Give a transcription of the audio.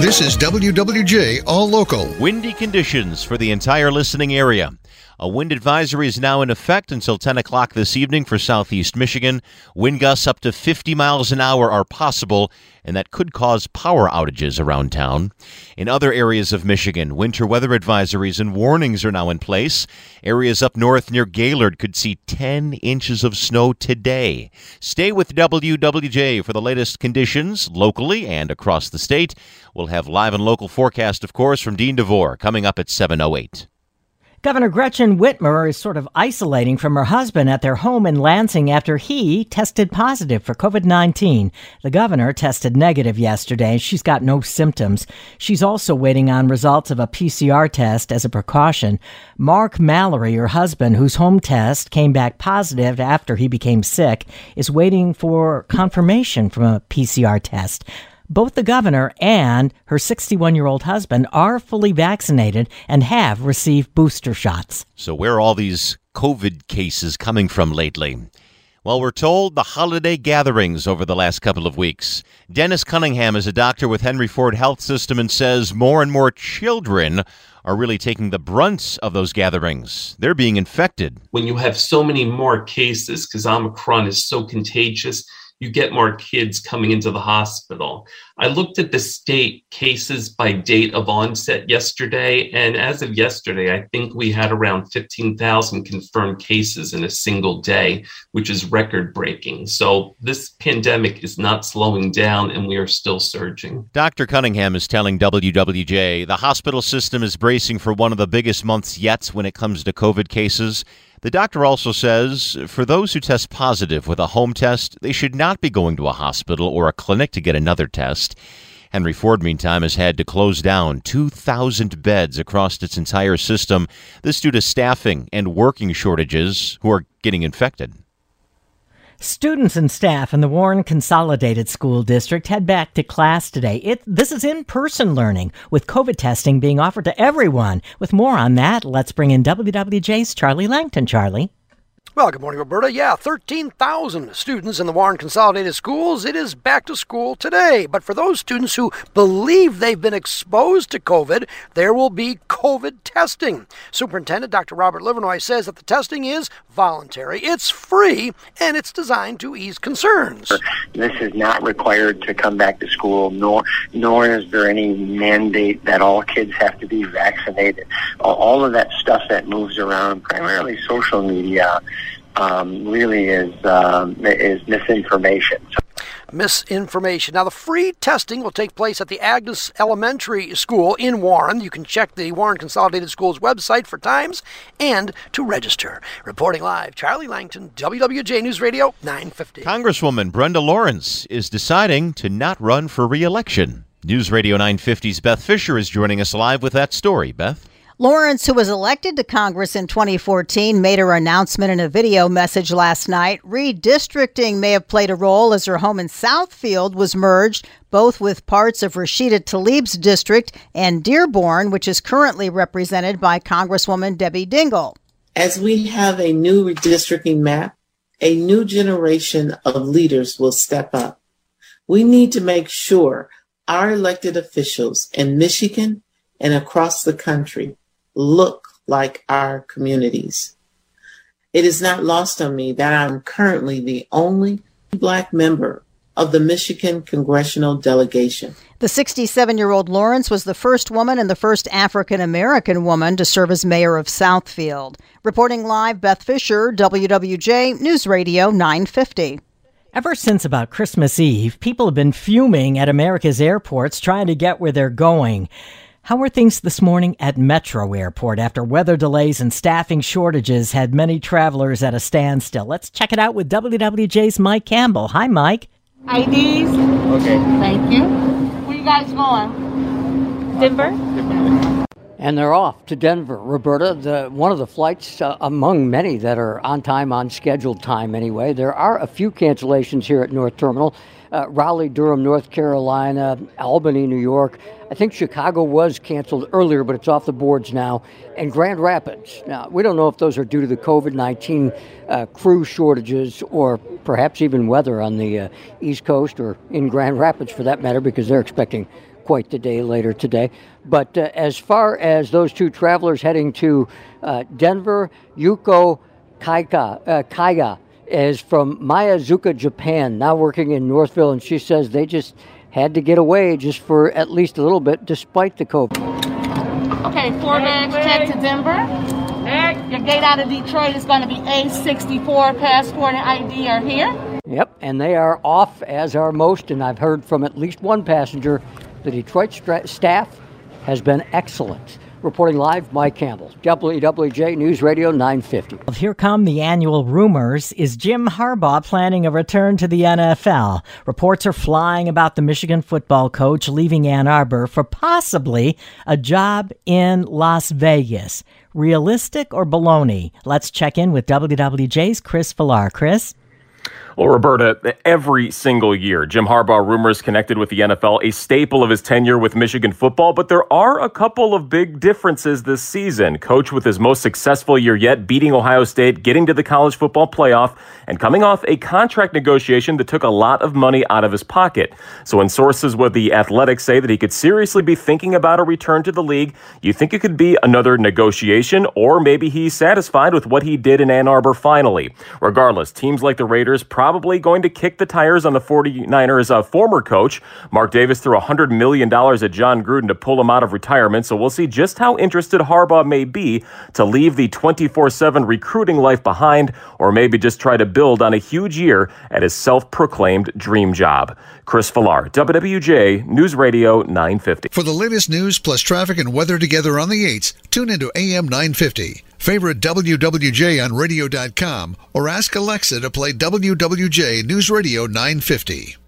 This is WWJ All Local. Windy conditions for the entire listening area. A wind advisory is now in effect until 10 o'clock this evening for southeast Michigan. Wind gusts up to 50 miles an hour are possible, and that could cause power outages around town. In other areas of Michigan, winter weather advisories and warnings are now in place. Areas up north near Gaylord could see 10 inches of snow today. Stay with WWJ for the latest conditions locally and across the state. We'll have live and local forecast, of course, from Dean DeVore coming up at 7:08. Governor Gretchen Whitmer is sort of isolating from her husband at their home in Lansing after he tested positive for COVID-19. The governor tested negative yesterday. She's got no symptoms. She's also waiting on results of a PCR test as a precaution. Mark Mallory, her husband, whose home test came back positive after he became sick, is waiting for confirmation from a PCR test. Both the governor and her 61-year-old husband are fully vaccinated and have received booster shots. So where are all these COVID cases coming from lately? Well, we're told the holiday gatherings over the last couple of weeks. Dennis Cunningham is a doctor with Henry Ford Health System and says more and more children are really taking the brunt of those gatherings. They're being infected. When you have so many more cases, because Omicron is so contagious, you get more kids coming into the hospital. I looked at the state cases by date of onset yesterday, and as of yesterday, I think we had around 15,000 confirmed cases in a single day, which is record-breaking. So this pandemic is not slowing down, and we are still surging. Dr. Cunningham is telling WWJ the hospital system is bracing for one of the biggest months yet when it comes to COVID cases. The doctor also says for those who test positive with a home test, they should not be going to a hospital or a clinic to get another test. Henry Ford, meantime, has had to close down 2,000 beds across its entire system. This due to staffing and working shortages who are getting infected. Students and staff in the Warren Consolidated School District head back to class today. This is in-person learning, with COVID testing being offered to everyone. With more on that, let's bring in WWJ's Charlie Langton. Charlie. Well, good morning, Roberta. 13,000 students in the Warren Consolidated Schools. It is back to school today. But for those students who believe they've been exposed to COVID, there will be COVID testing. Superintendent Dr. Robert Livernois says that the testing is voluntary, it's free, and it's designed to ease concerns. This is not required to come back to school, nor is there any mandate that all kids have to be vaccinated. All of that stuff that moves around, primarily social media, really is misinformation. Now, the free testing will take place at the Agnes Elementary School in Warren. You can check the Warren Consolidated Schools website for times and to register. Reporting live, Charlie Langton, WWJ News Radio 950. Congresswoman Brenda Lawrence is deciding to not run for re-election. News Radio 950's Beth Fisher is joining us live with that story. Beth? Lawrence, who was elected to Congress in 2014, made her announcement in a video message last night. Redistricting may have played a role as her home in Southfield was merged, both with parts of Rashida Tlaib's district and Dearborn, which is currently represented by Congresswoman Debbie Dingell. As we have a new redistricting map, a new generation of leaders will step up. We need to make sure our elected officials in Michigan and across the country look like our communities. It is not lost on me that I'm currently the only Black member of the Michigan congressional delegation. The 67-year-old Lawrence was the first woman and the first African-American woman to serve as mayor of Southfield. Reporting live, Beth Fisher, WWJ News Radio 950. Ever since about Christmas Eve, people have been fuming at America's airports trying to get where they're going. How were things this morning at Metro Airport after weather delays and staffing shortages had many travelers at a standstill? Let's check it out with WWJ's Mike Campbell. Hi, Mike. IDs. Okay. Thank you. Where you guys going? Denver? Denver. And they're off to Denver, Roberta. One of the flights, among many that are on time, on scheduled time anyway. There are a few cancellations here at North Terminal. Raleigh Durham, North Carolina, Albany, New York. I think Chicago was canceled earlier, but it's off the boards now. And Grand Rapids. Now, we don't know if those are due to the COVID-19 crew shortages or perhaps even weather on the East Coast or in Grand Rapids for that matter, because they're expecting quite the day later today. But as far as those two travelers heading to Denver, Yuko Kaika is from Mayazuka, Japan, now working in Northville, and she says they just had to get away just for at least a little bit, despite the COVID. Okay, 4 bags checked to Denver. Your gate out of Detroit is going to be A64, passport and ID are here. Yep, and they are off, as are most, and I've heard from at least one passenger. The Detroit staff has been excellent. Reporting live, Mike Campbell, WWJ News Radio 950. Well, here come the annual rumors. Is Jim Harbaugh planning a return to the NFL? Reports are flying about the Michigan football coach leaving Ann Arbor for possibly a job in Las Vegas. Realistic or baloney? Let's check in with WWJ's Chris Villar. Chris? Well, Roberta, every single year, Jim Harbaugh rumors connected with the NFL, a staple of his tenure with Michigan football, but there are a couple of big differences this season. Coach with his most successful year yet, beating Ohio State, getting to the college football playoff, and coming off a contract negotiation that took a lot of money out of his pocket. So when sources with the Athletics say that he could seriously be thinking about a return to the league, you think it could be another negotiation, or maybe he's satisfied with what he did in Ann Arbor finally. Regardless, teams like the Raiders probably going to kick the tires on the 49ers' former coach. Mark Davis threw $100 million at John Gruden to pull him out of retirement, so we'll see just how interested Harbaugh may be to leave the 24/7 recruiting life behind, or maybe just try to build on a huge year at his self-proclaimed dream job. Chris Villar, WWJ News Radio 950. For the latest news plus traffic and weather together on the 8s, tune into AM 950. Favorite WWJ on radio.com or ask Alexa to play WWJ News Radio 950.